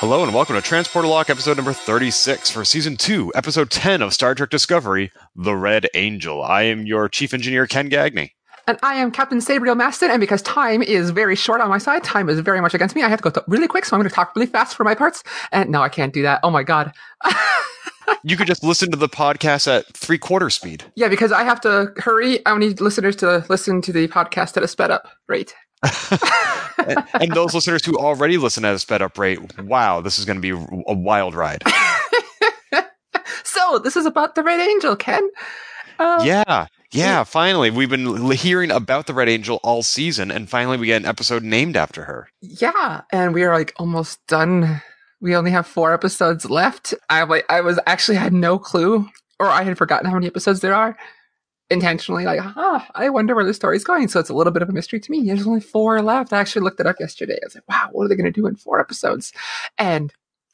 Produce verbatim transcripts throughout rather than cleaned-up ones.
Hello and welcome to Transporter Lock, episode number thirty-six for season two, episode ten of Star Trek Discovery, The Red Angel. I am your chief engineer, Ken Gagney. And I am Captain Sabriel Maston, and because time is very short on my side, time is very much against me, I have to go th- really quick, so I'm going to talk really fast for my parts. And no, I can't do that. Oh my God. You could just listen to the podcast at three-quarter speed. Yeah, because I have to hurry. I need listeners to listen to the podcast at a sped-up rate. and, and those listeners who already listen at a sped up rate, wow, this is going to be a wild ride. So this is about the Red Angel, Ken. Uh, yeah, yeah. Finally, we've been hearing about the Red Angel all season, and finally we get an episode named after her. Yeah, and we are like almost done. We only have four episodes left. I like, I was actually had no clue, or I had forgotten how many episodes there are. Intentionally, like, ah, I wonder where this story's going. So it's a little bit of a mystery to me. There's only four left. I actually looked it up yesterday. I was like, wow, what are they going to do in four episodes? And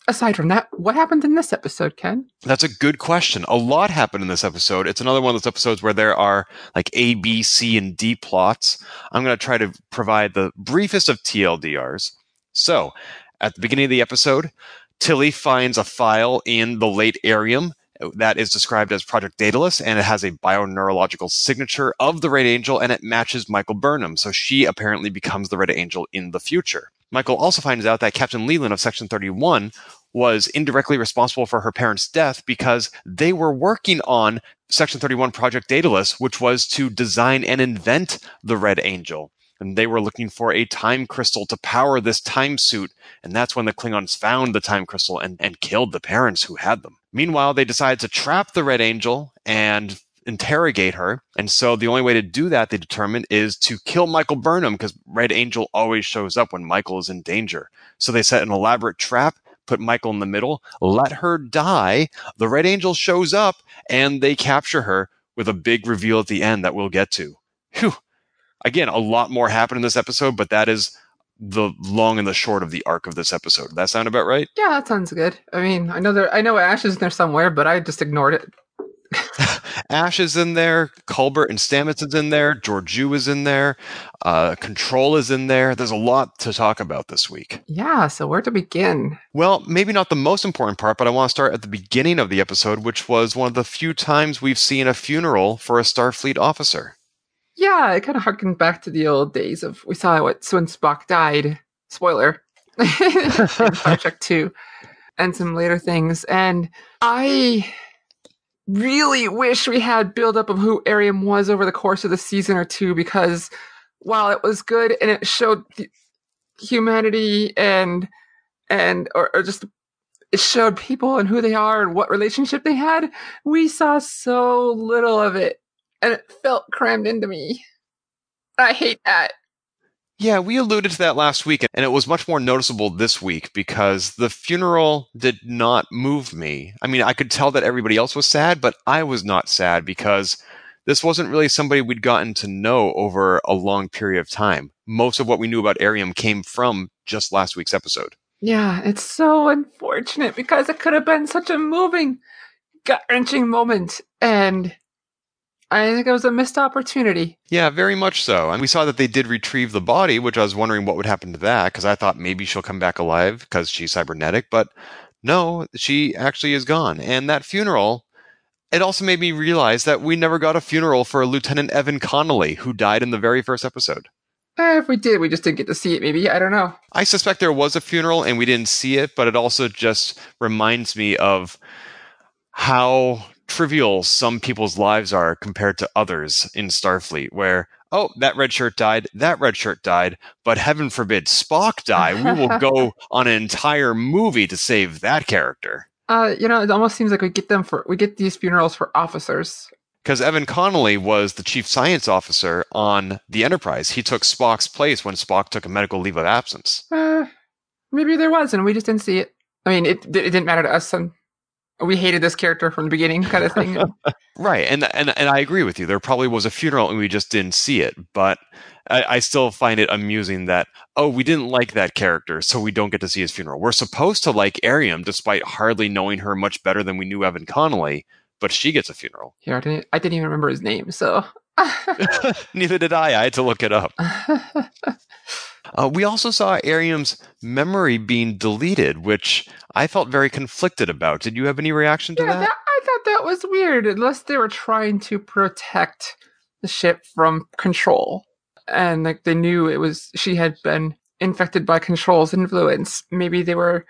aside from that, what happened in this episode, Ken? That's a good question. A lot happened in this episode. It's another one of those episodes where there are like A, B, C, and D plots. I'm going to try to provide the briefest of T L D Rs. So at the beginning of the episode, Tilly finds a file in the late Airiam that is described as Project Daedalus, and it has a bioneurological signature of the Red Angel, and it matches Michael Burnham, so she apparently becomes the Red Angel in the future. Michael also finds out that Captain Leland of Section thirty-one was indirectly responsible for her parents' death because they were working on Section thirty-one Project Daedalus, which was to design and invent the Red Angel. And they were looking for a time crystal to power this time suit, and that's when the Klingons found the time crystal and, and killed the parents who had them. Meanwhile, they decide to trap the Red Angel and interrogate her, and so the only way to do that, they determine, is to kill Michael Burnham, because Red Angel always shows up when Michael is in danger. So they set an elaborate trap, put Michael in the middle, let her die, the Red Angel shows up, and they capture her with a big reveal at the end that we'll get to. Whew. Again, a lot more happened in this episode, but that is the long and the short of the arc of this episode. Does that sound about right? Yeah, that sounds good. I mean, I know there, I know Ash is in there somewhere, but I just ignored it. Ash is in there. Culber and Stamets is in there. Georgiou is in there. Uh, Control is in there. There's a lot to talk about this week. Yeah, so where to begin? Well, maybe not the most important part, but I want to start at the beginning of the episode, which was one of the few times we've seen a funeral for a Starfleet officer. Yeah, it kind of harkened back to the old days of, we saw what when Spock died, spoiler, in Star Trek two, and some later things. And I really wish we had build-up of who Airiam was over the course of the season or two, because while it was good and it showed humanity and, and or, or just it showed people and who they are and what relationship they had, we saw so little of it. And it felt crammed into me. I hate that. Yeah, we alluded to that last week, and it was much more noticeable this week because the funeral did not move me. I mean, I could tell that everybody else was sad, but I was not sad because this wasn't really somebody we'd gotten to know over a long period of time. Most of what we knew about Airiam came from just last week's episode. Yeah, it's so unfortunate because it could have been such a moving, gut-wrenching moment, and I think it was a missed opportunity. Yeah, very much so. And we saw that they did retrieve the body, which I was wondering what would happen to that, because I thought maybe she'll come back alive because she's cybernetic. But no, she actually is gone. And that funeral, it also made me realize that we never got a funeral for Lieutenant Evan Connolly, who died in the very first episode. Eh, if we did, we just didn't get to see it, maybe. I don't know. I suspect there was a funeral and we didn't see it, but it also just reminds me of how trivial some people's lives are compared to others in Starfleet, where, oh, that red shirt died, that red shirt died, but heaven forbid Spock die. We will go on an entire movie to save that character. Uh, you know, it almost seems like we get them for we get these funerals for officers. Because Evan Connolly was the chief science officer on the Enterprise. He took Spock's place when Spock took a medical leave of absence. Uh, maybe there was, and we just didn't see it. I mean, it, it didn't matter to us, son. we hated this character from the beginning kind of thing. Right. And, and and I agree with you. There probably was a funeral and we just didn't see it. But I, I still find it amusing that, oh, we didn't like that character, so we don't get to see his funeral. We're supposed to like Airiam, despite hardly knowing her much better than we knew Evan Connolly, but she gets a funeral. Yeah, I didn't, I didn't even remember his name, so... Neither did I. I had to look it up. Uh, we also saw Arium's memory being deleted, which I felt very conflicted about. Did you have any reaction to yeah, that? that? I thought that was weird, unless they were trying to protect the ship from Control. And like they knew it was she had been infected by Control's influence. Maybe they were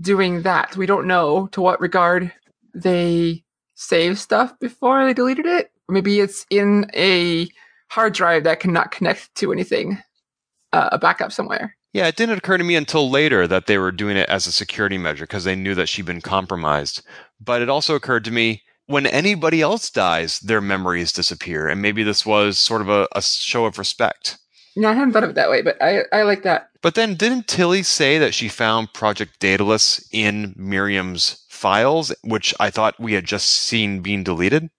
doing that. We don't know to what regard they saved stuff before they deleted it. Maybe it's in a hard drive that cannot connect to anything, uh, a backup somewhere. Yeah, it didn't occur to me until later that they were doing it as a security measure because they knew that she'd been compromised. But it also occurred to me, when anybody else dies, their memories disappear. And maybe this was sort of a, a show of respect. No, I hadn't thought of it that way, but I, I like that. But then didn't Tilly say that she found Project Daedalus in Miriam's files, which I thought we had just seen being deleted?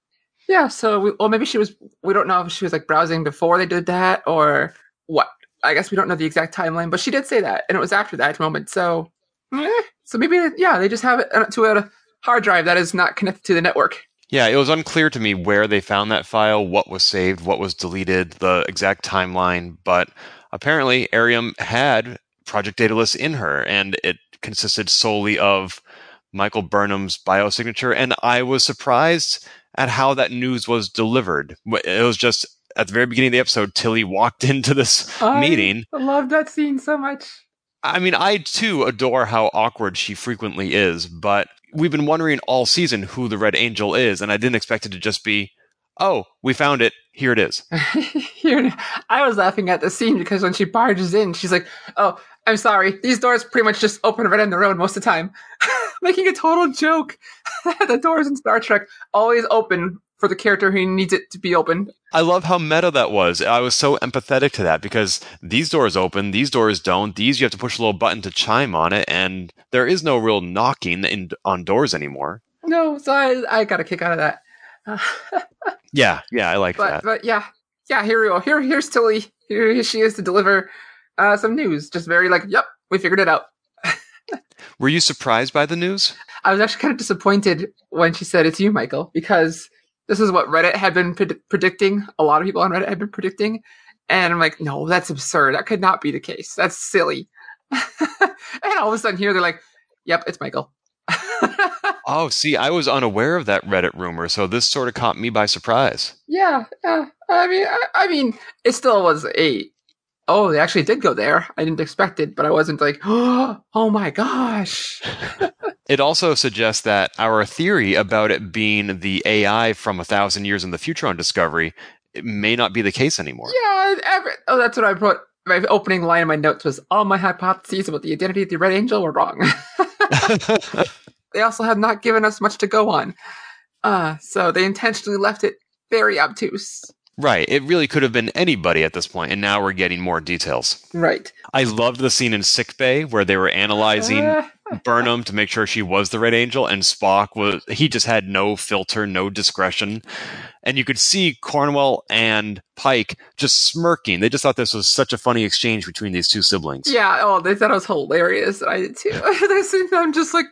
Yeah, so, we, well, maybe she was, we don't know if she was, like, browsing before they did that or what. I guess we don't know the exact timeline, but she did say that, and it was after that moment, so, eh, so maybe, yeah, they just have it to a hard drive that is not connected to the network. Yeah, it was unclear to me where they found that file, what was saved, what was deleted, the exact timeline, but apparently Airiam had Project Daedalus in her, and it consisted solely of Michael Burnham's biosignature, and I was surprised at how that news was delivered. It was just, at the very beginning of the episode, Tilly walked into this I meeting. I love that scene so much. I mean, I too adore how awkward she frequently is, but we've been wondering all season who the Red Angel is, and I didn't expect it to just be, oh, we found it, here it is. Here, I was laughing at the scene because when she barges in, she's like, oh, I'm sorry, these doors pretty much just open right on the road most of the time. Making a total joke. The doors in Star Trek always open for the character who needs it to be open. I love how meta that was. I was so empathetic to that because these doors open, these doors don't. These you have to push a little button to chime on it, and there is no real knocking in, on doors anymore. No, so I, I got a kick out of that. yeah, yeah, I like but, that. But yeah, yeah, here we go. Here, here's Tilly. Here she is to deliver uh, some news. Just very like, yep, we figured it out. Were you surprised by the news? I was actually kind of disappointed when she said, it's you, Michael, because this is what Reddit had been pred- predicting. A lot of people on Reddit had been predicting. And I'm like, no, that's absurd. That could not be the case. That's silly. And all of a sudden here, they're like, yep, it's Michael. Oh, see, I was unaware of that Reddit rumor. So this sort of caught me by surprise. Yeah. Uh, I mean, I, I mean, it still was a... Oh, they actually did go there. I didn't expect it, but I wasn't like, oh, oh my gosh. It also suggests that our theory about it being the A I from a thousand years in the future on Discovery, it may not be the case anymore. Yeah. Every, oh, that's what I wrote. My opening line in my notes was, all my hypotheses about the identity of the Red Angel were wrong. They also have not given us much to go on. Uh, so they intentionally left it very obtuse. Right. It really could have been anybody at this point, and now we're getting more details. Right. I loved the scene in sickbay where they were analyzing Burnham to make sure she was the Red Angel, and Spock was he just had no filter, no discretion. And you could see Cornwell and Pike just smirking. They just thought this was such a funny exchange between these two siblings. Yeah, oh, they thought it was hilarious. I did too. I'm just like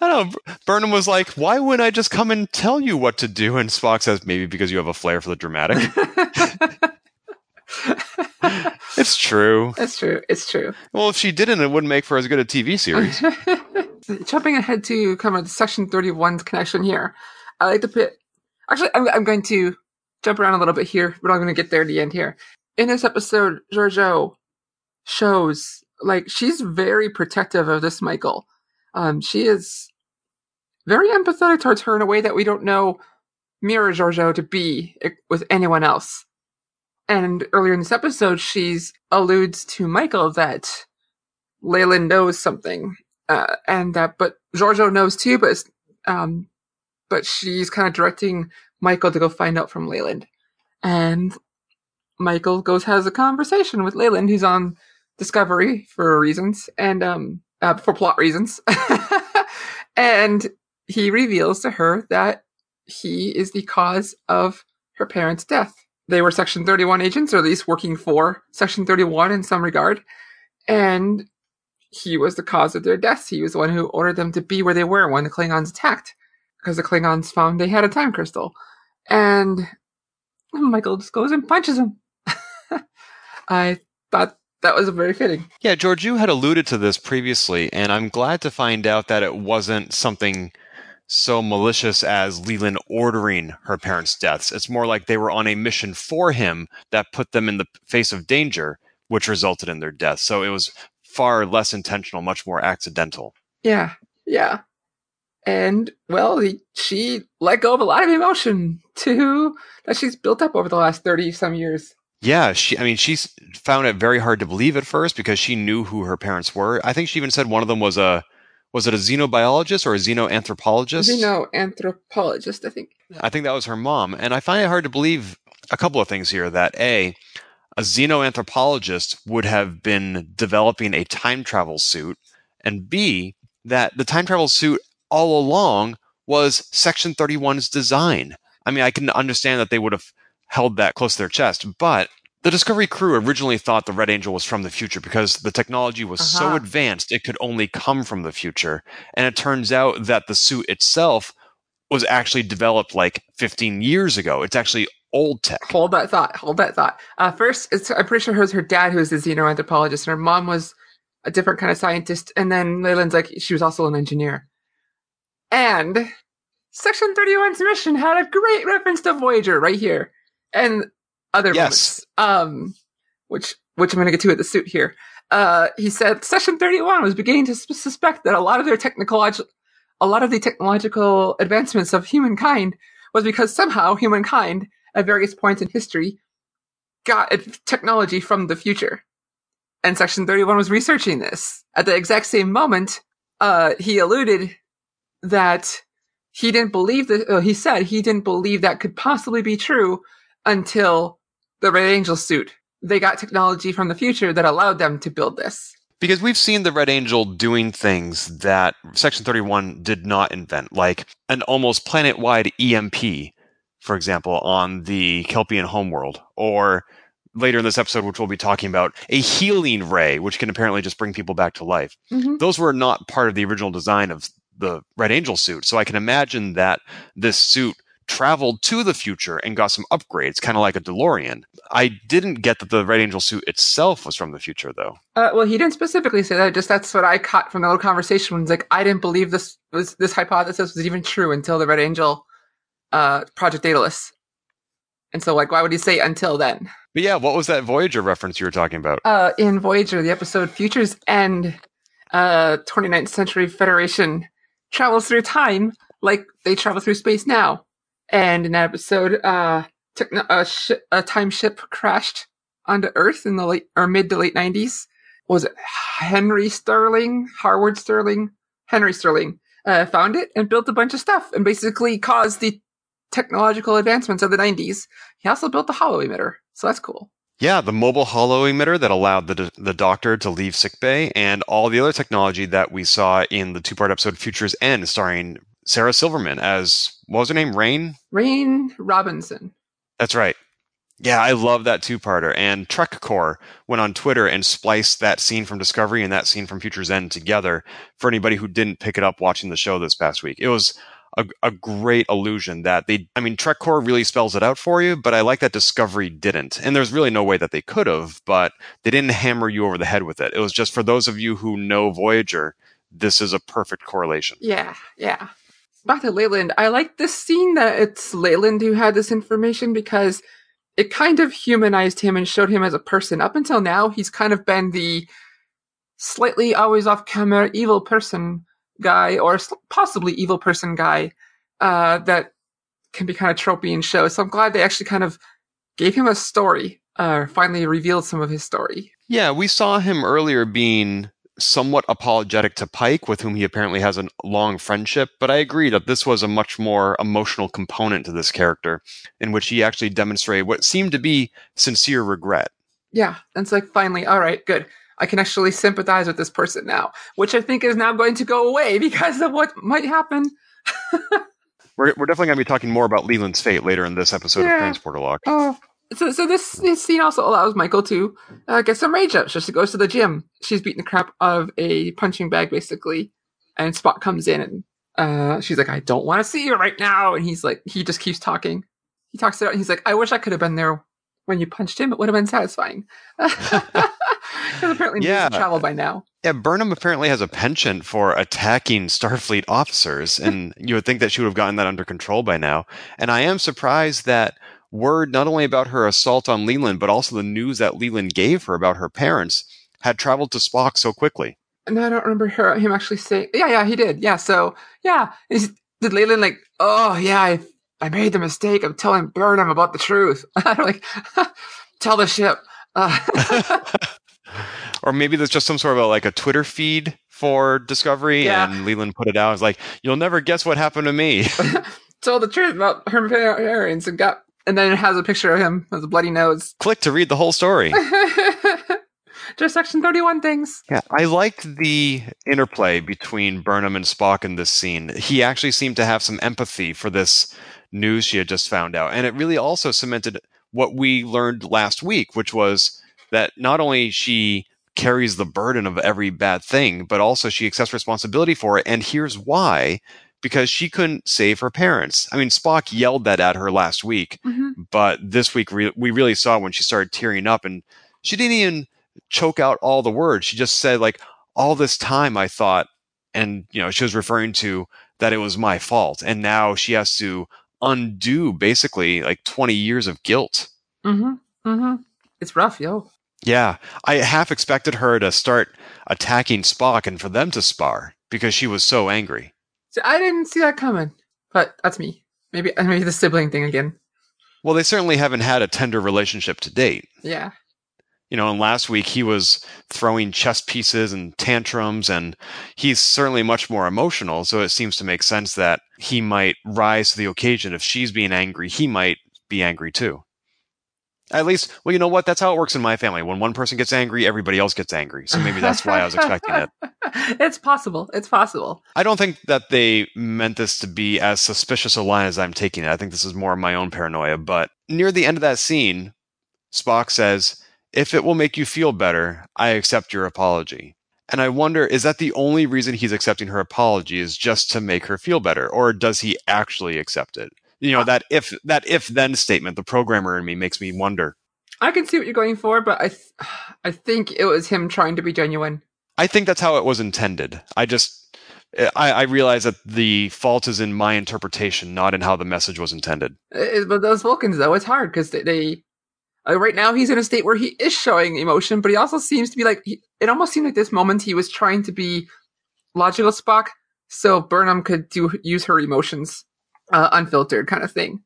I don't know. Burnham was like, why wouldn't I just come and tell you what to do? And Spock says, maybe because you have a flair for the dramatic. It's true. It's true. It's true. Well, if she didn't, it wouldn't make for as good a T V series. Jumping ahead to kind of Section thirty-one's connection here. I like to put... Actually, I'm, I'm going to jump around a little bit here, but I'm going to get there at the end here. In this episode, Georgiou shows, like, she's very protective of this Michael. Um, she is very empathetic towards her in a way that we don't know Mira Georgiou to be with anyone else. And earlier in this episode, she alludes to Michael that Leland knows something, uh, and that, but Georgiou knows too, but, um, but she's kind of directing Michael to go find out from Leland. And Michael goes, has a conversation with Leland, who's on Discovery for reasons, and, um, Uh, for plot reasons. And he reveals to her that he is the cause of her parents' death. They were Section thirty-one agents, or at least working for Section thirty-one in some regard. And he was the cause of their deaths. He was the one who ordered them to be where they were when the Klingons attacked, because the Klingons found they had a time crystal. And Michael just goes and punches him. I thought that was very fitting. Yeah, Georgiou had alluded to this previously, and I'm glad to find out that it wasn't something so malicious as Leland ordering her parents' deaths. It's more like they were on a mission for him that put them in the face of danger, which resulted in their death. So it was far less intentional, much more accidental. Yeah, yeah. And, well, he, she let go of a lot of emotion, too, that she's built up over the last thirty-some years. Yeah, she. I mean, she found it very hard to believe at first because she knew who her parents were. I think she even said one of them was a... Was it a xenobiologist or a xenoanthropologist? Xenoanthropologist, I think. I think that was her mom. And I find it hard to believe a couple of things here. That A, a xenoanthropologist would have been developing a time travel suit. And B, that the time travel suit all along was Section thirty-one's design. I mean, I can understand that they would have held that close to their chest, but... The Discovery crew originally thought the Red Angel was from the future because the technology was uh-huh. so advanced it could only come from the future. And it turns out that the suit itself was actually developed like fifteen years ago. It's actually old tech. Hold that thought. Hold that thought. Uh, first, it's, I'm pretty sure it was her dad who was a xenoanthropologist, and her mom was a different kind of scientist. And then Leyland's like, she was also an engineer. And Section thirty-one's mission had a great reference to Voyager right here. And... Other yes. moments, um, which which I'm going to get to at the suit here. Uh, he said Section thirty-one was beginning to su- suspect that a lot of their technological, a lot of the technological advancements of humankind was because somehow humankind at various points in history got technology from the future, and Section thirty-one was researching this at the exact same moment. Uh, he alluded that he didn't believe that. Uh, he said he didn't believe that could possibly be true until the Red Angel suit. They got technology from the future that allowed them to build this. Because we've seen the Red Angel doing things that Section thirty-one did not invent, like an almost planet-wide E M P, for example, on the Kelpian homeworld, or later in this episode, which we'll be talking about, a healing ray, which can apparently just bring people back to life. Mm-hmm. Those were not part of the original design of the Red Angel suit, so I can imagine that this suit traveled to the future and got some upgrades, kind of like a DeLorean. I didn't get that the Red Angel suit itself was from the future, though. Uh, well, he didn't specifically say that. Just that's what I caught from the little conversation. When it's like, I didn't believe this was this hypothesis was even true until the Red Angel uh, Project Daedalus. And so, like, why would he say until then? But yeah, what was that Voyager reference you were talking about? Uh, in Voyager, the episode Future's End, uh, twenty-ninth century Federation travels through time like they travel through space now. And in that episode, uh, techno- a, sh- a time ship crashed onto Earth in the late or mid to late nineties. Was it Henry Sterling, Harwood Sterling, Henry Sterling uh, found it and built a bunch of stuff and basically caused the technological advancements of the nineties. He also built the hollow emitter, so that's cool. Yeah, the mobile hollow emitter that allowed the do- the doctor to leave sickbay, and all the other technology that we saw in the two-part episode Future's End, starring Sarah Silverman as, what was her name? Rain? Rain Robinson. That's right. Yeah, I love that two-parter. And TrekCore went on Twitter and spliced that scene from Discovery and that scene from Future's End together for anybody who didn't pick it up watching the show this past week. It was a, a great allusion that they... I mean, TrekCore really spells it out for you, but I like that Discovery didn't. And there's really no way that they could have, but they didn't hammer you over the head with it. It was just for those of you who know Voyager, this is a perfect correlation. Yeah, yeah. Back to Leland. I like this scene that it's Leland who had this information because it kind of humanized him and showed him as a person. Up until now, he's kind of been the slightly always off-camera evil person guy, or possibly evil person guy, uh, that can be kind of tropey in shows. So I'm glad they actually kind of gave him a story, uh, finally revealed some of his story. Yeah, we saw him earlier being somewhat apologetic to Pike, with whom he apparently has a long friendship, but I agree that this was a much more emotional component to this character, in which he actually demonstrated what seemed to be sincere regret. Yeah, and it's like, finally, all right, good. I can actually sympathize with this person now, which I think is now going to go away because of what might happen. we're we're definitely going to be talking more about Leland's fate later in this episode yeah. of Transporter Lock. Oh. So, so this, this scene also allows Michael to uh, get some rage up. So she goes to the gym. She's beating the crap of a punching bag, basically. And Spock comes in and uh, she's like, I don't want to see you right now. And he's like, he just keeps talking. He talks it out and he's like, I wish I could have been there when you punched him. It would have been satisfying. Because apparently yeah. he doesn't travel by now. Yeah, Burnham apparently has a penchant for attacking Starfleet officers. And you would think that she would have gotten that under control by now. And I am surprised that word not only about her assault on Leland, but also the news that Leland gave her about her parents had traveled to Spock so quickly. And I don't remember her, him actually saying, yeah, yeah, he did. Yeah, so, yeah. Is, did Leland like, oh, yeah, I, I made the mistake. I'm telling Burnham about the truth. Like, tell the ship. Uh. Or maybe there's just some sort of a, like a Twitter feed for Discovery, yeah. and Leland put it out. It's like, you'll never guess what happened to me. Told the truth about her parents and got... And then it has a picture of him with a bloody nose. Click to read the whole story. Just Section thirty-one things. Yeah, I liked the interplay between Burnham and Spock in this scene. He actually seemed to have some empathy for this news she had just found out. And it really also cemented what we learned last week, which was that not only she carries the burden of every bad thing, but also she accepts responsibility for it. And here's why. Because she couldn't save her parents. I mean, Spock yelled that at her last week, mm-hmm. but this week re- we really saw when she started tearing up, and she didn't even choke out all the words. She just said, like, all this time I thought, and, you know, she was referring to that it was my fault. And now she has to undo basically like twenty years of guilt. Mm-hmm. Mm-hmm. It's rough, yo. Yeah. I half expected her to start attacking Spock and for them to spar because she was so angry. So I didn't see that coming, but that's me. Maybe maybe the sibling thing again. Well, they certainly haven't had a tender relationship to date. Yeah. You know, and last week he was throwing chess pieces and tantrums, and he's certainly much more emotional, so it seems to make sense that he might rise to the occasion. If she's being angry, he might be angry too. At least, well, you know what? That's how it works in my family. When one person gets angry, everybody else gets angry. So maybe that's why I was expecting it. It's possible. It's possible. I don't think that they meant this to be as suspicious a line as I'm taking it. I think this is more of my own paranoia. But near the end of that scene, Spock says, if it will make you feel better, I accept your apology. And I wonder, is that the only reason he's accepting her apology is just to make her feel better? Or does he actually accept it? You know, that if that if then statement, the programmer in me makes me wonder. I can see what you're going for, but I th- I think it was him trying to be genuine. I think that's how it was intended. I just I, I realize that the fault is in my interpretation, not in how the message was intended. It, but those Vulcans, though, it's hard because they, they uh, right now he's in a state where he is showing emotion, but he also seems to be like he, it almost seemed like this moment he was trying to be logical Spock, so Burnham could do use her emotions. Uh, unfiltered kind of thing.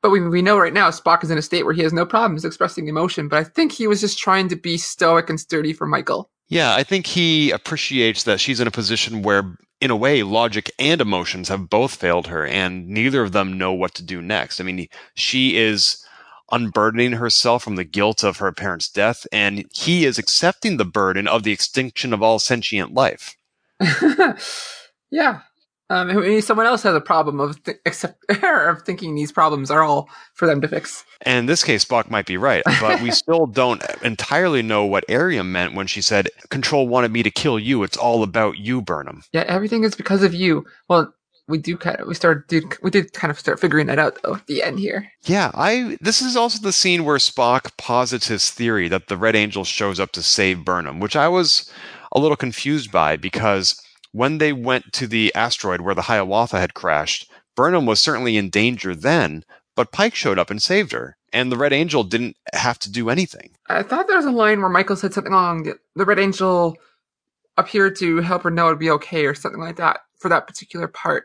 But we we know right now Spock is in a state where he has no problems expressing emotion, but I think he was just trying to be stoic and sturdy for Michael. Yeah, I think he appreciates that she's in a position where, in a way, logic and emotions have both failed her, and neither of them know what to do next. I mean, she is unburdening herself from the guilt of her parents' death, and he is accepting the burden of the extinction of all sentient life. Yeah. Um, I mean, someone else has a problem of th- except of thinking these problems are all for them to fix. And in this case, Spock might be right, but we still don't entirely know what Airiam meant when she said, Control wanted me to kill you. It's all about you, Burnham. Yeah, everything is because of you. Well, we do kind of we started did we did kind of start figuring that out though at the end here. Yeah, I this is also the scene where Spock posits his theory that the Red Angel shows up to save Burnham, which I was a little confused by because when they went to the asteroid where the Hiawatha had crashed, Burnham was certainly in danger then, but Pike showed up and saved her, and the Red Angel didn't have to do anything. I thought there was a line where Michael said something along the Red Angel appeared to help her know it'd be okay or something like that for that particular part.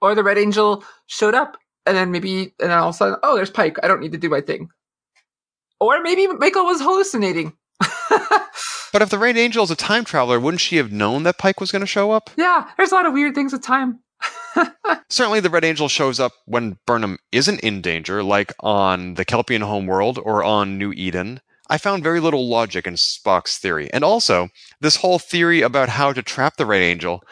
Or the Red Angel showed up, and then maybe, and then all of a sudden, oh, there's Pike. I don't need to do my thing. Or maybe Michael was hallucinating. But if the Rain Angel is a time traveler, wouldn't she have known that Pike was going to show up? Yeah, there's a lot of weird things with time. Certainly the Red Angel shows up when Burnham isn't in danger, like on the Kelpian homeworld or on New Eden. I found very little logic in Spock's theory. And also, this whole theory about how to trap the Red Angel,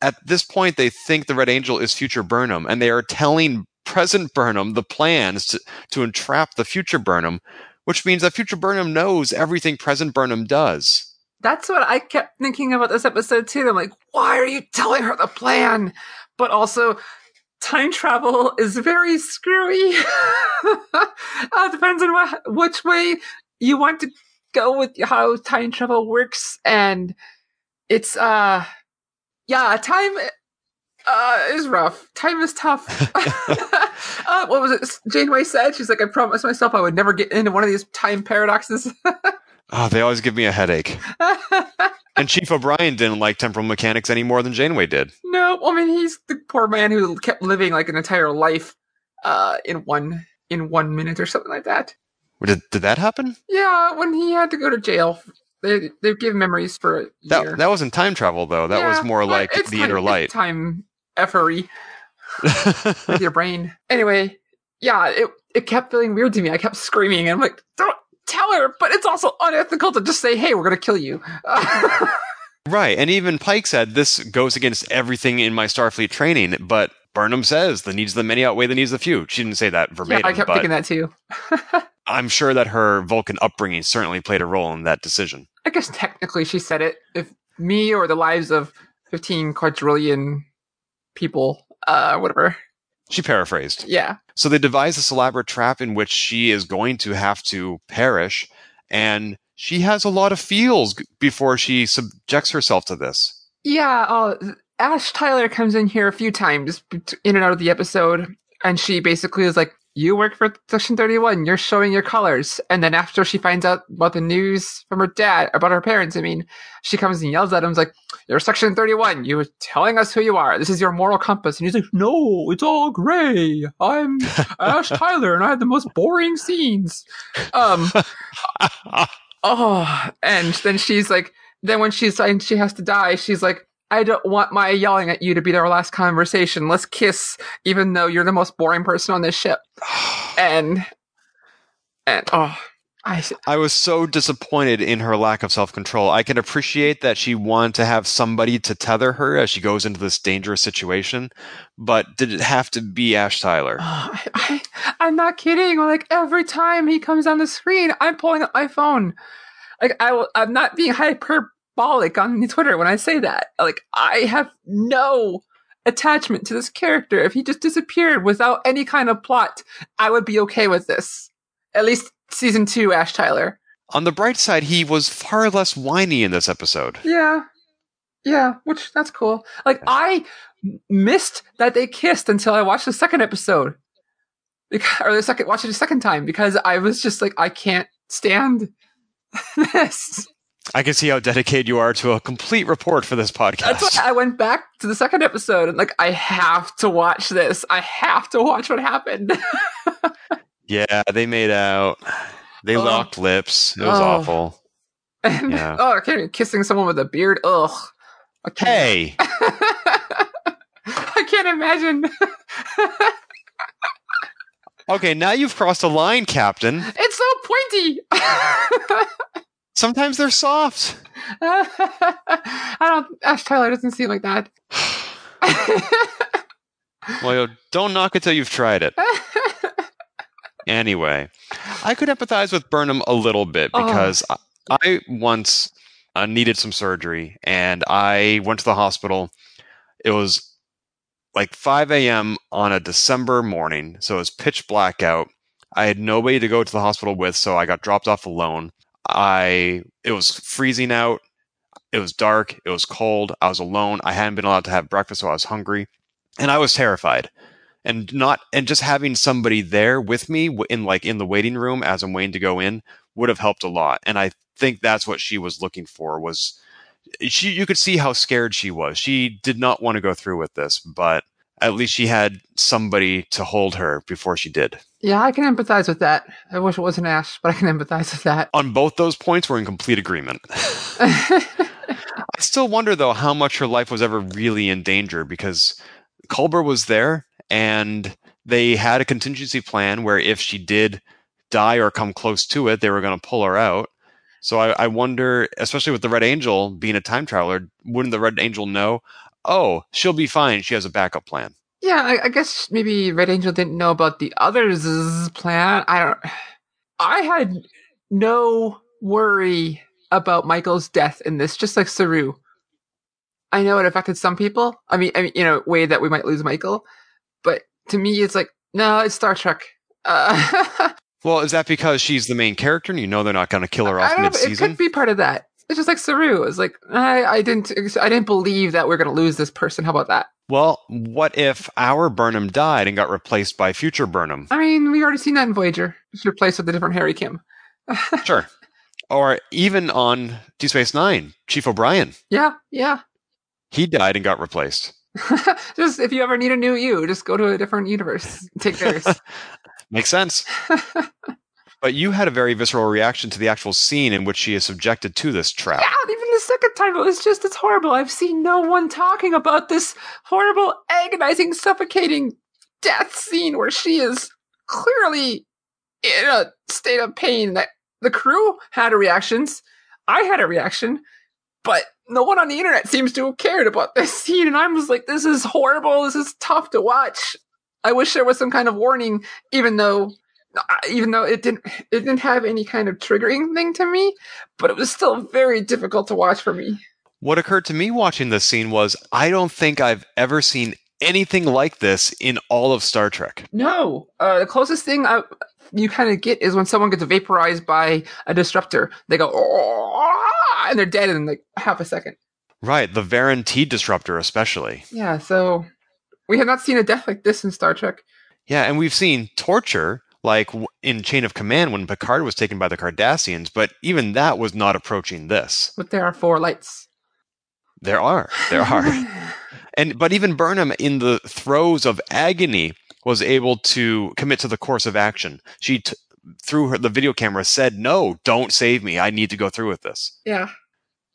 at this point they think the Red Angel is future Burnham, and they are telling present Burnham the plans to, to entrap the future Burnham, which means that future Burnham knows everything present Burnham does. That's what I kept thinking about this episode, too. I'm like, why are you telling her the plan? But also, time travel is very screwy. uh, depends on what, which way you want to go with how time travel works. And it's, uh, yeah, time uh, is rough. Time is tough. uh, what was it Janeway said? She's like, I promised myself I would never get into one of these time paradoxes. Oh, they always give me a headache. And Chief O'Brien didn't like temporal mechanics any more than Janeway did. No, I mean, he's the poor man who kept living like an entire life uh, in one in one minute or something like that. Did, did that happen? Yeah, when he had to go to jail. They they give memories for a that, year. That wasn't time travel, though. That yeah, was more like it's the time, inner light. It's time effery with your brain. Anyway, yeah, it, it kept feeling weird to me. I kept screaming, and I'm like, don't tell her, but it's also unethical to just say, hey, we're going to kill you. Right. And even Pike said, this goes against everything in my Starfleet training, but Burnham says the needs of the many outweigh the needs of the few. She didn't say that verbatim. Yeah, I kept but thinking that too. I'm sure that her Vulcan upbringing certainly played a role in that decision. I guess technically she said it. If me or the lives of fifteen quadrillion people, uh, whatever. She paraphrased. Yeah. So they devise this elaborate trap in which she is going to have to perish, and she has a lot of feels before she subjects herself to this. Yeah. Uh, Ash Tyler comes in here a few times in and out of the episode, and she basically is like, you work for Section thirty-one, you're showing your colors. And then after she finds out about the news from her dad, about her parents, I mean, she comes and yells at him, like, you're Section thirty-one, you were telling us who you are. This is your moral compass. And he's like, no, it's all gray. I'm Ash Tyler, and I have the most boring scenes. Um, oh, and then she's like, then when she's and she has to die, she's like, I don't want my yelling at you to be our last conversation. Let's kiss, even though you're the most boring person on this ship. And, and, oh, I, I was so disappointed in her lack of self-control. I can appreciate that she wanted to have somebody to tether her as she goes into this dangerous situation, but did it have to be Ash Tyler? Oh, I, I, I'm not kidding. Like, every time he comes on the screen, I'm pulling up my phone. Like, I, I'm not being hyper. On Twitter when I say that. Like, I have no attachment to this character. If he just disappeared without any kind of plot, I would be okay with this. At least season two, Ash Tyler. On the bright side, he was far less whiny in this episode. Yeah. Yeah, which, that's cool. Like, I missed that they kissed until I watched the second episode. Or the second, watched it a second time, because I was just like, I can't stand this. I can see how dedicated you are to a complete report for this podcast. That's why I went back to the second episode and, like, I have to watch this. I have to watch what happened. Yeah, they made out. They oh. locked lips. It was oh. awful. And, yeah. Oh, I can't even kissing someone with a beard. Ugh. Okay. Hey. I can't imagine. Okay, now you've crossed a line, Captain. It's so pointy. Sometimes they're soft. I don't. Ash Tyler doesn't seem like that. Well, don't knock it till you've tried it. Anyway, I could empathize with Burnham a little bit because oh. I, I once uh, needed some surgery and I went to the hospital. It was like five a.m. on a December morning, so it was pitch black out. I had nobody to go to the hospital with, so I got dropped off alone. I it was freezing out, it was dark, it was cold, I was alone, I hadn't been allowed to have breakfast, so I was hungry, and I was terrified. And not and just having somebody there with me in like in the waiting room as I'm waiting to go in would have helped a lot. And I think that's what she was looking for. Was she you could see how scared she was. She did not want to go through with this, but at least she had somebody to hold her before she did. Yeah, I can empathize with that. I wish it wasn't Ash, but I can empathize with that. On both those points, we're in complete agreement. I still wonder, though, how much her life was ever really in danger, because Culber was there, and they had a contingency plan where if she did die or come close to it, they were going to pull her out. So I, I wonder, especially with the Red Angel being a time traveler, wouldn't the Red Angel know, oh, she'll be fine, she has a backup plan? Yeah, I, I guess maybe Red Angel didn't know about the others' plan. I don't. I had no worry about Michael's death in this, just like Saru. I know it affected some people. I mean, I mean, you know, way that we might lose Michael. But to me, it's like, no, it's Star Trek. Uh, well, is that because she's the main character and you know they're not going to kill her off mid-season? It could be part of that. It's just like Saru. It's like, I, I didn't I didn't believe that we're going to lose this person. How about that? Well, what if our Burnham died and got replaced by future Burnham? I mean, we've already seen that in Voyager. It's replaced with a different Harry Kim. Sure. Or even on Deep Space Nine, Chief O'Brien. Yeah, yeah. He died and got replaced. Just if you ever need a new you, just go to a different universe. Take theirs. Makes sense. But you had a very visceral reaction to the actual scene in which she is subjected to this trap. Yeah, even the second time, it was just, it's horrible. I've seen no one talking about this horrible, agonizing, suffocating death scene where she is clearly in a state of pain. That the crew had reactions. I had a reaction. But no one on the internet seems to have cared about this scene. And I was like, this is horrible. This is tough to watch. I wish there was some kind of warning, even though... even though it didn't it didn't have any kind of triggering thing to me, but it was still very difficult to watch for me. What occurred to me watching this scene was, I don't think I've ever seen anything like this in all of Star Trek. No. Uh, the closest thing I, you kind of get is when someone gets vaporized by a disruptor. They go, oh, and they're dead in like half a second. Right. The Varen T disruptor especially. Yeah. So we have not seen a death like this in Star Trek. Yeah. And we've seen torture. Like in Chain of Command when Picard was taken by the Cardassians, but even that was not approaching this. But there are four lights. There are. There are. and But even Burnham, in the throes of agony, was able to commit to the course of action. She, t- through her, the video camera, said, no, don't save me. I need to go through with this. Yeah.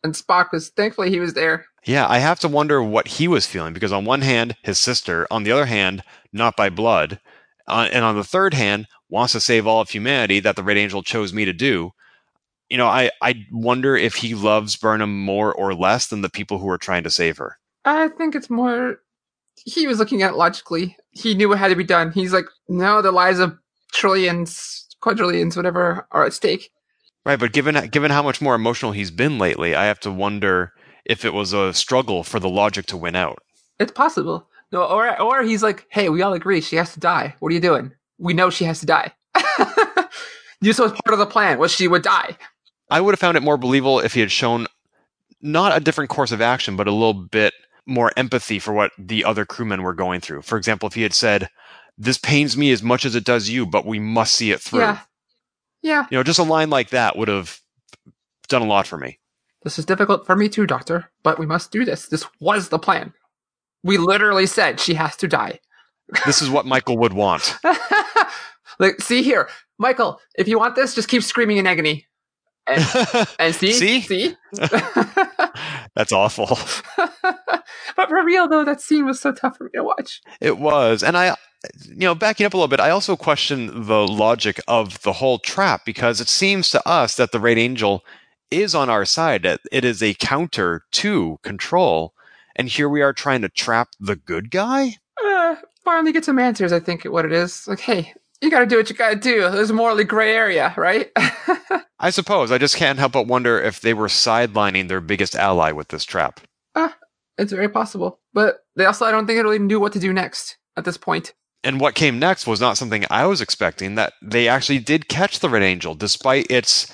And Spock was, thankfully, he was there. Yeah, I have to wonder what he was feeling, because on one hand, his sister, on the other hand, not by blood, uh, and on the third hand, wants to save all of humanity that the Red Angel chose me to do. You know, I, I wonder if he loves Burnham more or less than the people who are trying to save her. I think it's more... he was looking at it logically. He knew what had to be done. He's like, no, the lives of trillions, quadrillions, whatever, are at stake. Right, but given given how much more emotional he's been lately, I have to wonder if it was a struggle for the logic to win out. It's possible. No, or or he's like, hey, we all agree, she has to die. What are you doing? We know she has to die. This was part of the plan, was she would die. I would have found it more believable if he had shown not a different course of action, but a little bit more empathy for what the other crewmen were going through. For example, if he had said, this pains me as much as it does you, but we must see it through. Yeah. Yeah. You know, just a line like that would have done a lot for me. This is difficult for me too, Doctor, but we must do this. This was the plan. We literally said she has to die. This is what Michael would want. Like, see here, Michael, if you want this, just keep screaming in agony. And, and see? See? See? That's awful. But for real, though, that scene was so tough for me to watch. It was. And I, you know, backing up a little bit, I also question the logic of the whole trap, because it seems to us that the Red Angel is on our side. It is a counter to Control. And here we are trying to trap the good guy? Uh, finally get some answers, I think, what it is. Like, hey, you got to do what you got to do. There's a morally gray area, right? I suppose. I just can't help but wonder if they were sidelining their biggest ally with this trap. Uh, it's very possible. But they also, I don't think, they really knew what to do next at this point. And what came next was not something I was expecting, that they actually did catch the Red Angel, despite its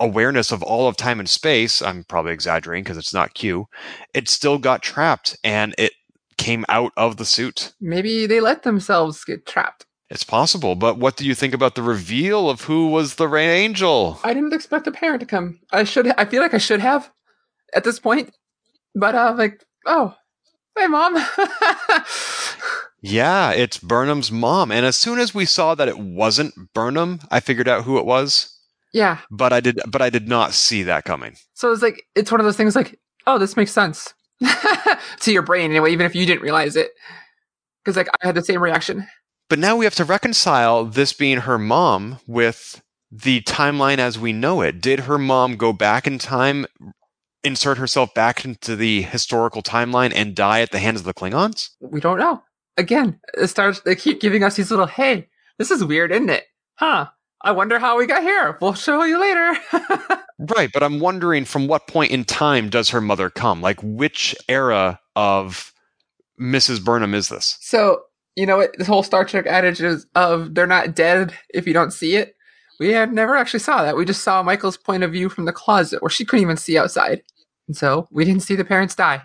awareness of all of time and space. I'm probably exaggerating because it's not Q. It still got trapped, and it came out of the suit. Maybe they let themselves get trapped. It's possible, but what do you think about the reveal of who was the Rain Angel? I didn't expect the parent to come. I should. I feel like I should have at this point, but I'm uh, like, oh, hey, Mom. Yeah, it's Burnham's mom, and as soon as we saw that it wasn't Burnham, I figured out who it was. Yeah, but I did. But I did not see that coming. So it's like it's one of those things like, oh, this makes sense. To your brain anyway, even if you didn't realize it, because like I had the same reaction. But now we have to reconcile this being her mom with the timeline as we know it. Did her mom go back in time, insert herself back into the historical timeline, and die at the hands of the Klingons? We don't know. Again, it starts, they keep giving us these little, hey, this is weird, isn't it? Huh. I wonder how we got here. We'll show you later. Right, but I'm wondering from what point in time does her mother come? Like, which era of Missus Burnham is this? So, you know what? This whole Star Trek adage is of they're not dead if you don't see it. We had never actually saw that. We just saw Michael's point of view from the closet where she couldn't even see outside. And so we didn't see the parents die.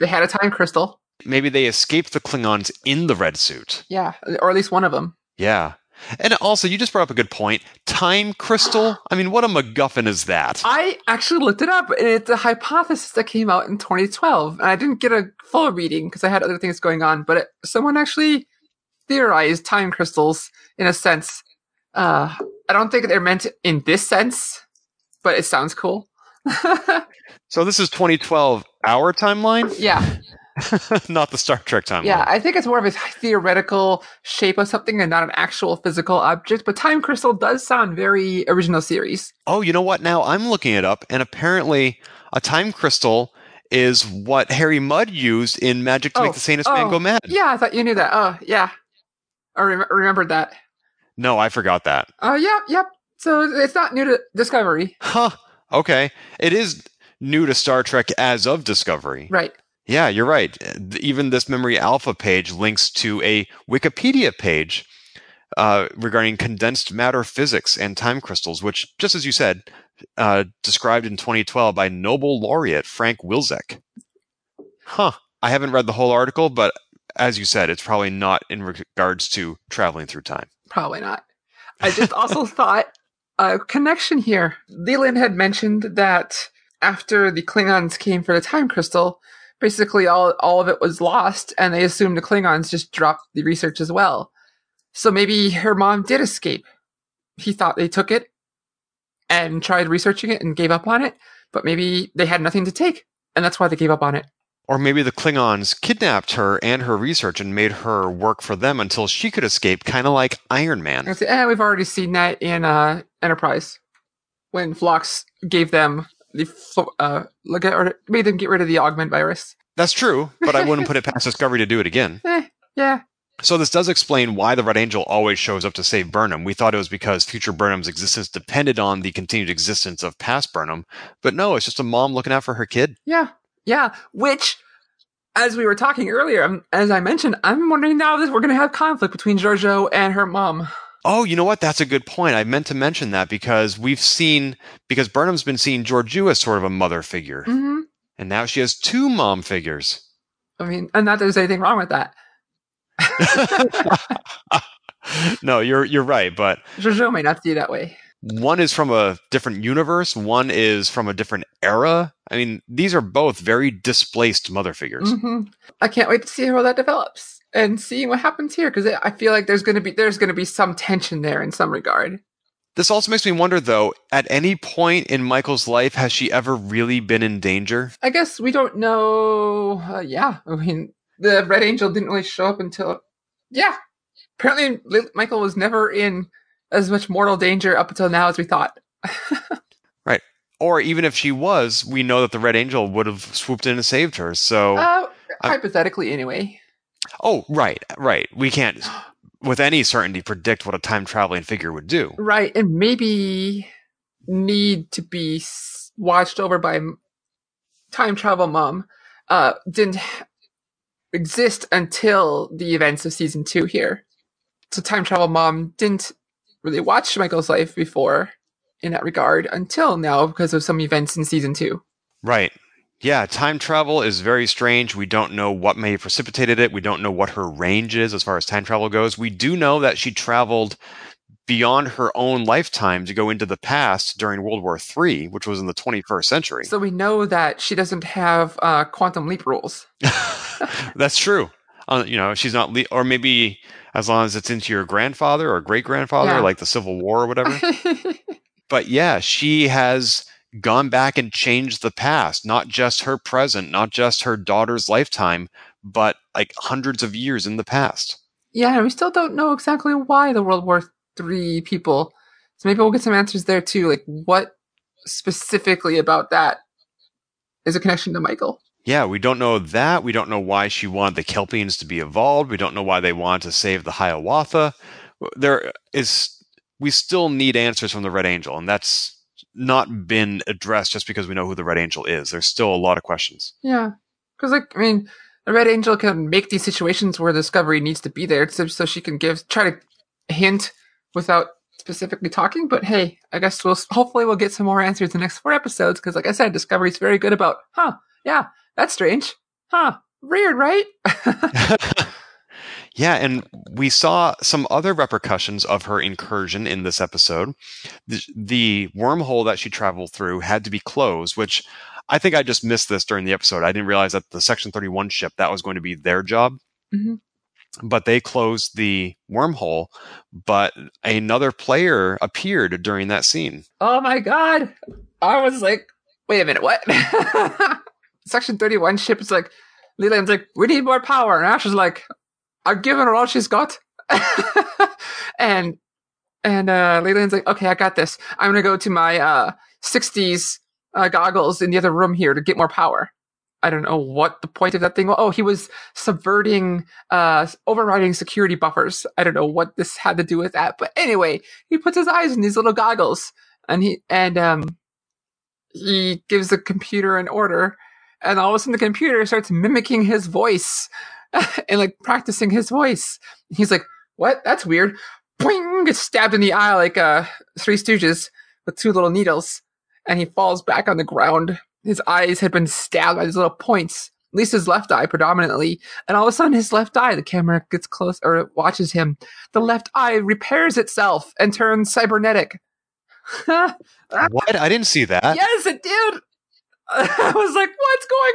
They had a time crystal. Maybe they escaped the Klingons in the red suit. Yeah, or at least one of them. Yeah. And also, you just brought up a good point. Time crystal? I mean, what a MacGuffin is that? I actually looked it up, and it's a hypothesis that came out in twenty twelve. And I didn't get a full reading because I had other things going on, but it, someone actually theorized time crystals in a sense. Uh, I don't think they're meant in this sense, but it sounds cool. So this is twenty twelve, our timeline? Yeah. Not the Star Trek timeline. Yeah, I think it's more of a theoretical shape of something and not an actual physical object. But time crystal does sound very original series. Oh, you know what? Now I'm looking it up, and apparently a time crystal is what Harry Mudd used in Magic to oh, Make the Sanest oh, Man Go Mad. Yeah, I thought you knew that. Oh, yeah. I rem- remembered that. No, I forgot that. Oh, uh, yep, yep. So it's not new to Discovery. Huh. Okay. It is new to Star Trek as of Discovery. Right. Yeah, you're right. Even this Memory Alpha page links to a Wikipedia page uh, regarding condensed matter physics and time crystals, which, just as you said, uh, described in twenty twelve by Nobel laureate Frank Wilczek. Huh. I haven't read the whole article, but as you said, it's probably not in regards to traveling through time. Probably not. I just also thought a connection here. Leland had mentioned that after the Klingons came for the time crystal, basically all, all of it was lost, and they assumed the Klingons just dropped the research as well. So maybe her mom did escape. He thought they took it and tried researching it and gave up on it, but maybe they had nothing to take, and that's why they gave up on it. Or maybe the Klingons kidnapped her and her research and made her work for them until she could escape, kind of like Iron Man. And eh, we've already seen that in uh, Enterprise, when Phlox gave them the uh, look at, or made them get rid of the augment virus. That's true, but I wouldn't put it past Discovery to do it again. Eh, yeah. So this does explain why the Red Angel always shows up to save Burnham. We thought it was because future Burnham's existence depended on the continued existence of past Burnham, but no, it's just a mom looking out for her kid. Yeah. Yeah, which, as we were talking earlier, as I mentioned, I'm wondering now that we're going to have conflict between Georgiou and her mom. Oh, you know what? That's a good point. I meant to mention that because we've seen, because Burnham's been seeing Georgiou as sort of a mother figure. Mm-hmm. And now she has two mom figures. I mean, and not that there's anything wrong with that. No, you're you're right, but Georgiou may not see it that way. One is from a different universe. One is from a different era. I mean, these are both very displaced mother figures. Mm-hmm. I can't wait to see how that develops and see what happens here, because I feel like there's going to be there's going to be some tension there in some regard. This also makes me wonder, though, at any point in Michael's life, has she ever really been in danger? I guess we don't know. Uh, yeah, I mean, the Red Angel didn't really show up until... Yeah, apparently Michael was never in as much mortal danger up until now as we thought. Right. Or even if she was, we know that the Red Angel would have swooped in and saved her. So uh, hypothetically, I'm... anyway. Oh, right, right. We can't with any certainty predict what a time traveling figure would do. Right. And maybe need to be watched over by time travel mom uh, didn't exist until the events of season two here. So time travel mom didn't really watched Michael's life before in that regard until now because of some events in season two. Right. Yeah, time travel is very strange. We don't know what may have precipitated it. We don't know what her range is as far as time travel goes. We do know that she traveled beyond her own lifetime to go into the past during World War Three, which was in the twenty-first century. So we know that she doesn't have uh, quantum leap rules. That's true. Uh, you know, she's not... Le- or maybe... As long as it's into your grandfather or great-grandfather, yeah. Like the Civil War or whatever. But yeah, she has gone back and changed the past, not just her present, not just her daughter's lifetime, but like hundreds of years in the past. Yeah, and we still don't know exactly why the World War Three people. So maybe we'll get some answers there too. Like, what specifically about that is a connection to Michael? Yeah, we don't know that. We don't know why she wanted the Kelpians to be evolved. We don't know why they want to save the Hiawatha. There is, we still need answers from the Red Angel, and that's not been addressed just because we know who the Red Angel is. There's still a lot of questions. Yeah, because like I mean, the Red Angel can make these situations where Discovery needs to be there, so, so she can give try to hint without specifically talking. But hey, I guess we'll hopefully we'll get some more answers in the next four episodes because, like I said, Discovery's very good about, huh? Yeah. That's strange. Huh. Weird, right? Yeah, and we saw some other repercussions of her incursion in this episode. The, the wormhole that she traveled through had to be closed, which I think I just missed this during the episode. I didn't realize that the Section thirty-one ship, that was going to be their job. Mm-hmm. But they closed the wormhole, but another player appeared during that scene. Oh my God. I was like, wait a minute, what? Section thirty-one ship is like, Leland's like, we need more power. And Ash is like, I've given her all she's got. and and uh, Leland's like, okay, I got this. I'm going to go to my uh, sixties uh, goggles in the other room here to get more power. I don't know what the point of that thing was. Oh, he was subverting, uh, overriding security buffers. I don't know what this had to do with that. But anyway, he puts his eyes in these little goggles. And he, and, um, he gives the computer an order. And all of a sudden, the computer starts mimicking his voice and, like, practicing his voice. He's like, what? That's weird. Boing! Gets stabbed in the eye like uh, Three Stooges with two little needles. And he falls back on the ground. His eyes had been stabbed by these little points. At least his left eye, predominantly. And all of a sudden, his left eye, the camera gets close or watches him. The left eye repairs itself and turns cybernetic. What? I didn't see that. Yes, it did. I was like, what's going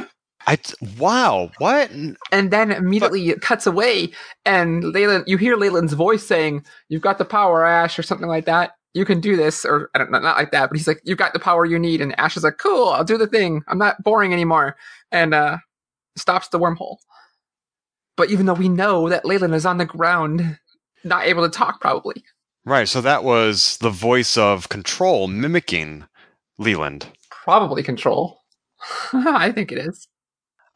on? I wow, what? And then immediately but, it cuts away, and Leland, you hear Leland's voice saying, you've got the power, Ash, or something like that. You can do this, or I don't know, not like that, but he's like, you've got the power you need. And Ash is like, cool, I'll do the thing. I'm not boring anymore. And uh, stops the wormhole. But even though we know that Leland is on the ground, not able to talk, probably. Right, so that was the voice of Control mimicking Leland. Probably Control. I think it is.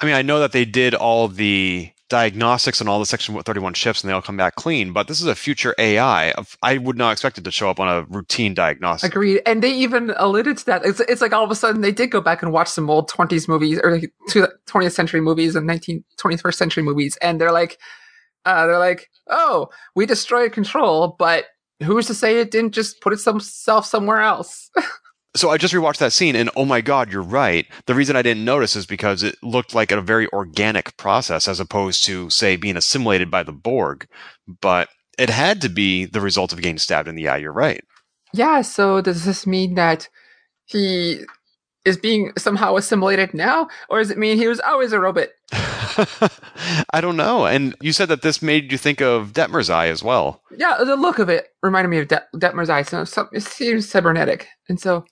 I mean, I know that they did all the diagnostics and all the Section thirty-one ships and they all come back clean, but this is a future A I. Of, I would not expect it to show up on a routine diagnostic. Agreed. And they even alluded to that. It's, it's like all of a sudden they did go back and watch some old twenties movies or twentieth century movies and nineteenth, twenty-first century movies. And they're like, uh, they're like, oh, we destroyed Control, but who's to say it didn't just put itself somewhere else? So I just rewatched that scene, and oh my God, you're right. The reason I didn't notice is because it looked like a very organic process as opposed to, say, being assimilated by the Borg. But it had to be the result of getting stabbed in the eye. You're right. Yeah, so does this mean that he is being somehow assimilated now? Or does it mean he was always a robot? I don't know. And you said that this made you think of Detmer's eye as well. Yeah, the look of it reminded me of Det- Detmer's eye. So, so it seems cybernetic. And so...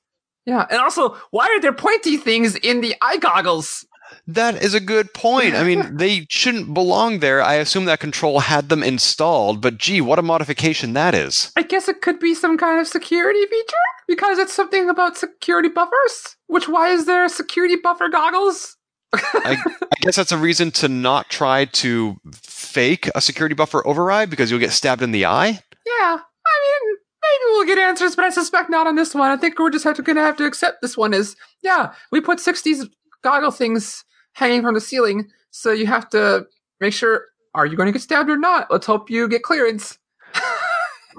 yeah, and also, why are there pointy things in the eye goggles? That is a good point. I mean, they shouldn't belong there. I assume that Control had them installed, but gee, what a modification that is. I guess it could be some kind of security feature, because it's something about security buffers, which why is there security buffer goggles? I, I guess that's a reason to not try to fake a security buffer override, because you'll get stabbed in the eye? Yeah, I mean... maybe we'll get answers, but I suspect not on this one. I think we're just have to, gonna have to accept this one is, yeah, we put sixties goggle things hanging from the ceiling, so you have to make sure, are you going to get stabbed or not? Let's hope you get clearance.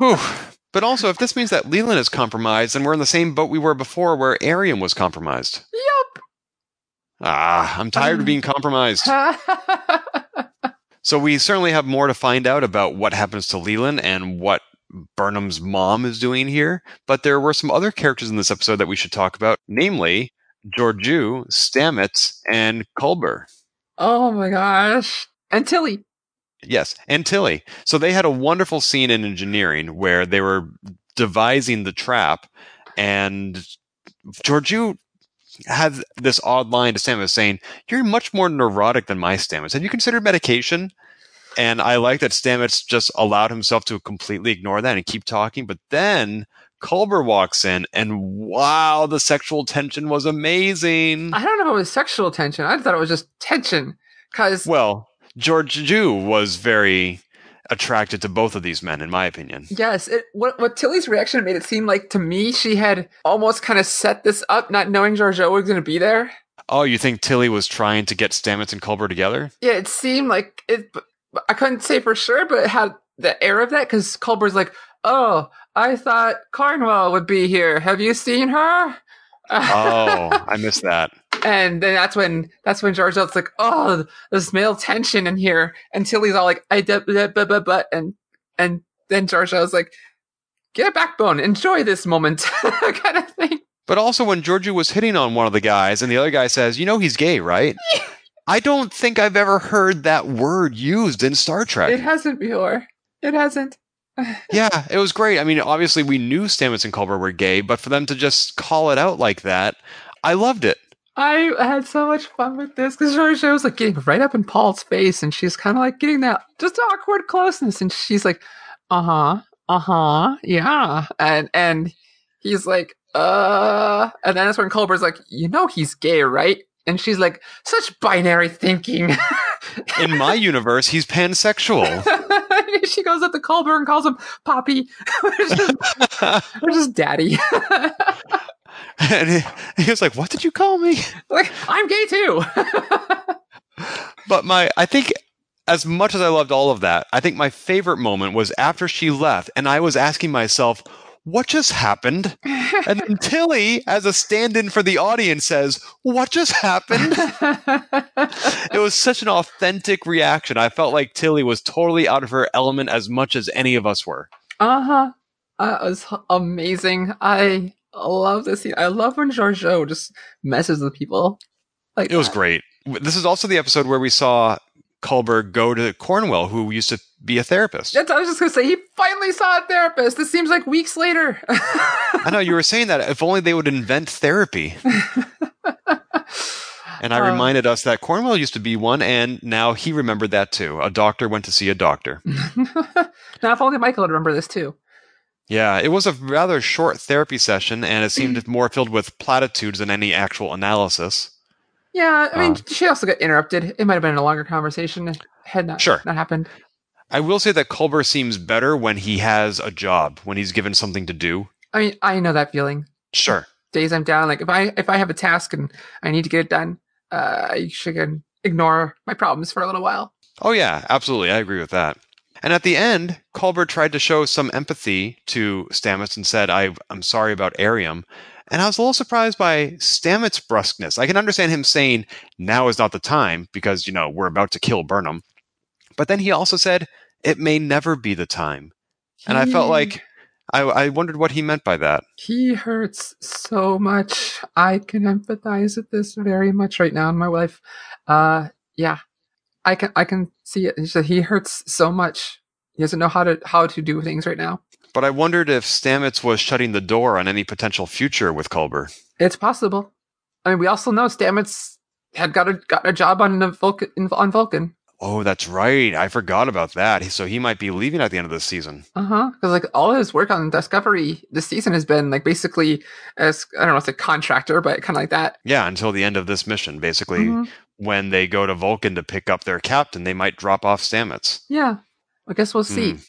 Ooh. But also, if this means that Leland is compromised, then we're in the same boat we were before where Airiam was compromised. Yep. Ah, I'm tired um. of being compromised. So we certainly have more to find out about what happens to Leland and what Burnham's mom is doing here, but there were some other characters in this episode that we should talk about, namely Georgiou, Stamets, and Culber. Oh my gosh. And Tilly. Yes, and Tilly. So they had a wonderful scene in engineering where they were devising the trap, and Georgiou had this odd line to Stamets saying, "You're much more neurotic than my Stamets. Have you considered medication?" And I like that Stamets just allowed himself to completely ignore that and keep talking. But then Culber walks in, and wow, the sexual tension was amazing. I don't know if it was sexual tension. I thought it was just tension. Cause well, Georgiou was very attracted to both of these men, in my opinion. Yes. It, what, what Tilly's reaction made it seem like to me, she had almost kind of set this up, not knowing Georgiou was going to be there. Oh, you think Tilly was trying to get Stamets and Culber together? Yeah, it seemed like it. I couldn't say for sure, but it had the air of that because Culber's like, "Oh, I thought Cornwell would be here. Have you seen her?" Oh, I missed that. And then that's when that's when Georgiou's like, "Oh, there's male tension in here," and Tilly's all like, "I but but and and then Georgiou's like, "Get a backbone, enjoy this moment," kind of thing. But also when Georgiou was hitting on one of the guys and the other guy says, "You know he's gay, right?" I don't think I've ever heard that word used in Star Trek. It hasn't before. It hasn't. Yeah, it was great. I mean, obviously we knew Stamets and Culber were gay, but for them to just call it out like that, I loved it. I had so much fun with this because Georgiou was like getting right up in Paul's face and she's kind of like getting that just awkward closeness. And she's like, uh-huh, uh-huh, yeah. And, and he's like, Uh, and then that's when Culber's like, "You know he's gay, right?" And she's like, "Such binary thinking." In my universe, he's pansexual. She goes up to Culber and calls him Poppy. We're just, we're just daddy. And he, he was like, "What did you call me?" Like, "I'm gay too." But my, I think... as much as I loved all of that, I think my favorite moment was after she left, and I was asking myself, what just happened? And then Tilly, as a stand-in for the audience, says, "What just happened?" It was such an authentic reaction. I felt like Tilly was totally out of her element as much as any of us were. Uh-huh. That was amazing. I love this scene. I love when Georgiou just messes with people. Like it was that. Great. This is also the episode where we saw Culber go to Cornwell, who used to be a therapist. That's, I was just going to say, he finally saw a therapist. This seems like weeks later. I know, you were saying that. If only they would invent therapy. And I um, reminded us that Cornwell used to be one, and now he remembered that too. A doctor went to see a doctor. Now, if only Michael would remember this too. Yeah, it was a rather short therapy session, and it seemed more filled with platitudes than any actual analysis. Yeah, I mean, uh, she also got interrupted. It might have been a longer conversation had not, sure. not happened. I will say that Culber seems better when he has a job, when he's given something to do. I mean, I know that feeling. Sure. Days I'm down, like if I if I have a task and I need to get it done, uh, I should ignore my problems for a little while. Oh yeah, absolutely. I agree with that. And at the end, Culber tried to show some empathy to Stamets and said, I, I'm sorry about Airiam. And I was a little surprised by Stamets' brusqueness. I can understand him saying, now is not the time, because, you know, we're about to kill Burnham. But then he also said, it may never be the time. And he, I felt like, I, I wondered what he meant by that. He hurts so much. I can empathize with this very much right now in my life. Uh, yeah, I can I can see it. He said he hurts so much. He doesn't know how to how to do things right now. But I wondered if Stamets was shutting the door on any potential future with Culber. It's possible. I mean, we also know Stamets had got a, got a job on Vulcan, on Vulcan. Oh, that's right. I forgot about that. So he might be leaving at the end of this season. Uh-huh. Because like all his work on Discovery this season has been like basically, as I don't know if it's a contractor, but kind of like that. Yeah, until the end of this mission. Basically, mm-hmm. when they go to Vulcan to pick up their captain, they might drop off Stamets. Yeah. I guess we'll see. Mm.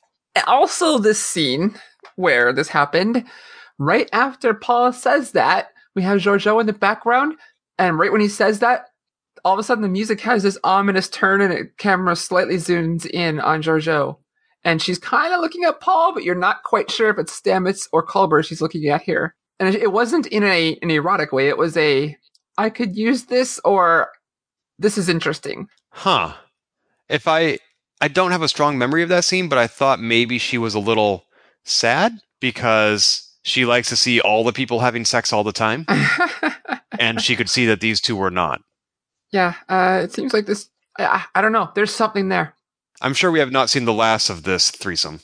Also, this scene where this happened, right after Paul says that, we have Georgiou in the background, and right when he says that, all of a sudden the music has this ominous turn, and the camera slightly zooms in on Georgiou. And she's kind of looking at Paul, but you're not quite sure if it's Stamets or Culber she's looking at here. And it wasn't in a, an erotic way. It was a, I could use this, or this is interesting. Huh. If I... I don't have a strong memory of that scene, but I thought maybe she was a little sad because she likes to see all the people having sex all the time. And she could see that these two were not. Yeah, uh, it seems like this... I, I don't know. There's something there. I'm sure we have not seen the last of this threesome.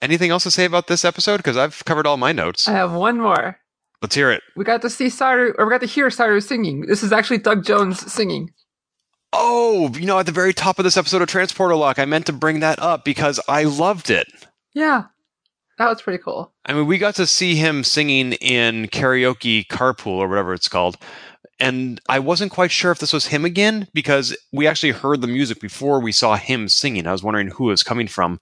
Anything else to say about this episode? Because I've covered all my notes. I have one more. Let's hear it. We got to see Saru, or we got to hear Saru singing. This is actually Doug Jones singing. Oh, you know, at the very top of this episode of Transporter Lock, I meant to bring that up because I loved it. Yeah, that was pretty cool. I mean, we got to see him singing in karaoke carpool or whatever it's called. And I wasn't quite sure if this was him again, because we actually heard the music before we saw him singing. I was wondering who it was coming from.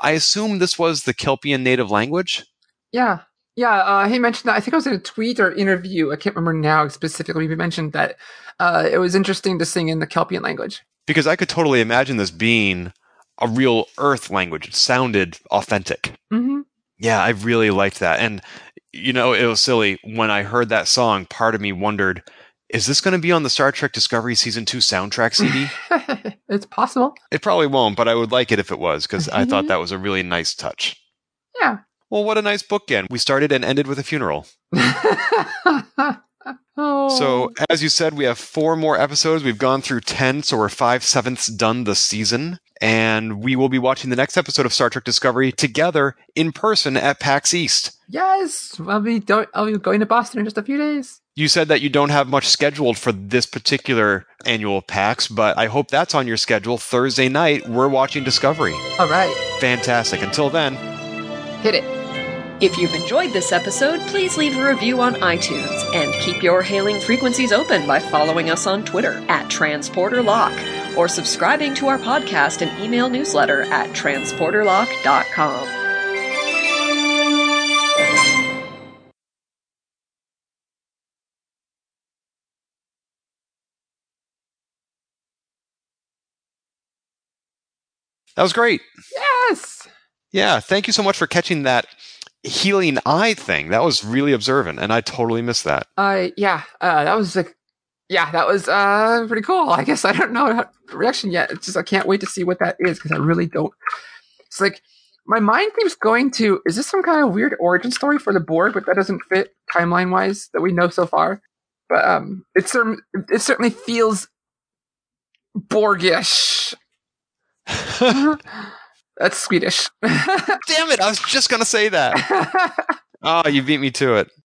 I assume this was the Kelpian native language. Yeah. Yeah, uh, he mentioned that. I think it was in a tweet or interview. I can't remember now specifically. He mentioned that uh, it was interesting to sing in the Kelpian language. Because I could totally imagine this being a real Earth language. It sounded authentic. Mm-hmm. Yeah, I really liked that. And, you know, it was silly. When I heard that song, part of me wondered, is this going to be on the Star Trek Discovery Season two soundtrack C D? It's possible. It probably won't, but I would like it if it was, because I thought that was a really nice touch. Yeah. Well, what a nice bookend. We started and ended with a funeral. Oh. So, as you said, we have four more episodes. We've gone through ten, so we're five-sevenths done this season. And we will be watching the next episode of Star Trek Discovery together in person at PAX East. Yes! I'll be, don't, I'll be going to Boston in just a few days. You said that you don't have much scheduled for this particular annual PAX, but I hope that's on your schedule. Thursday night, we're watching Discovery. All right. Fantastic. Until then, hit it. If you've enjoyed this episode, please leave a review on iTunes and keep your hailing frequencies open by following us on Twitter at Transporter Lock or subscribing to our podcast and email newsletter at transporter lock dot com. That was great. Yes. Yeah. Thank you so much for catching that healing eye thing. That was really observant, and I totally missed that. Uh, yeah. Uh, that was like, yeah, that was uh pretty cool. I guess I don't know how reaction yet. It's just I can't wait to see what that is because I really don't. It's like my mind keeps going to, is this some kind of weird origin story for the Borg, but that doesn't fit timeline wise that we know so far. But um, it certain it certainly feels Borgish. That's Swedish. Damn it, I was just gonna say that. Oh, you beat me to it.